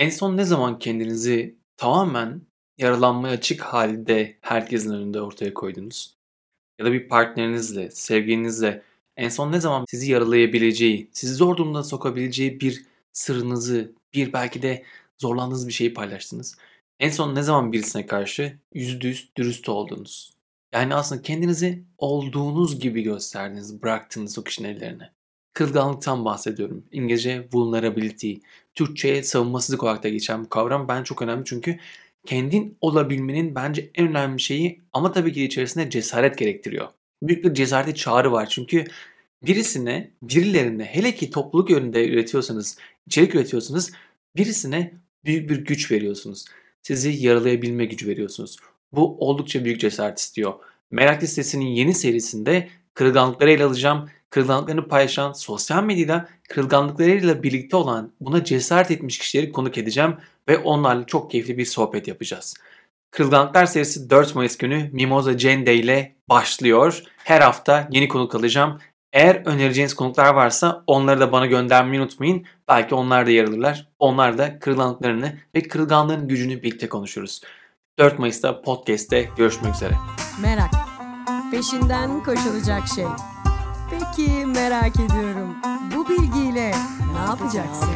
En son ne zaman kendinizi tamamen yaralanmaya açık halde herkesin önünde ortaya koydunuz? Ya da bir partnerinizle, sevgilinizle en son ne zaman sizi yaralayabileceği, sizi zor durumda sokabileceği bir sırrınızı, bir belki de zorlandığınız bir şeyi paylaştınız? En son ne zaman birisine karşı %100 dürüst oldunuz? Yani aslında kendinizi olduğunuz gibi gösterdiniz, bıraktınız o kişinin ellerine. Kırılganlıktan bahsediyorum. İngilizce vulnerability, Türkçe'ye savunmasızlık olarak da geçen bu kavram ben çok önemli çünkü kendin olabilmenin bence en önemli şeyi ama tabii ki içerisinde cesaret gerektiriyor. Büyük bir cesarete çağrı var çünkü birilerine hele ki topluluk yönünde üretiyorsanız, içerik üretiyorsanız birisine büyük bir güç veriyorsunuz. Sizi yaralayabilme gücü veriyorsunuz. Bu oldukça büyük cesaret istiyor. Merak listesinin yeni serisinde kırılganlıkları ele alacağım. Kırılganlıklarını paylaşan, sosyal medyada kırılganlıklarıyla birlikte olan, buna cesaret etmiş kişileri konuk edeceğim ve onlarla çok keyifli bir sohbet yapacağız. Kırılganlıklar serisi 4 Mayıs günü Mimoza Cendey ile başlıyor. Her hafta yeni konuk alacağım. Eğer önereceğiniz konuklar varsa onları da bana göndermeyi unutmayın. Belki onlar da yer alırlar. Onlar da kırılganlıklarını ve kırılganlığın gücünü birlikte konuşuruz. 4 Mayıs'ta podcast'te görüşmek üzere. Merak. Peşinden koşulacak şey. Peki merak ediyorum. Bu bilgiyle ne yapacaksın?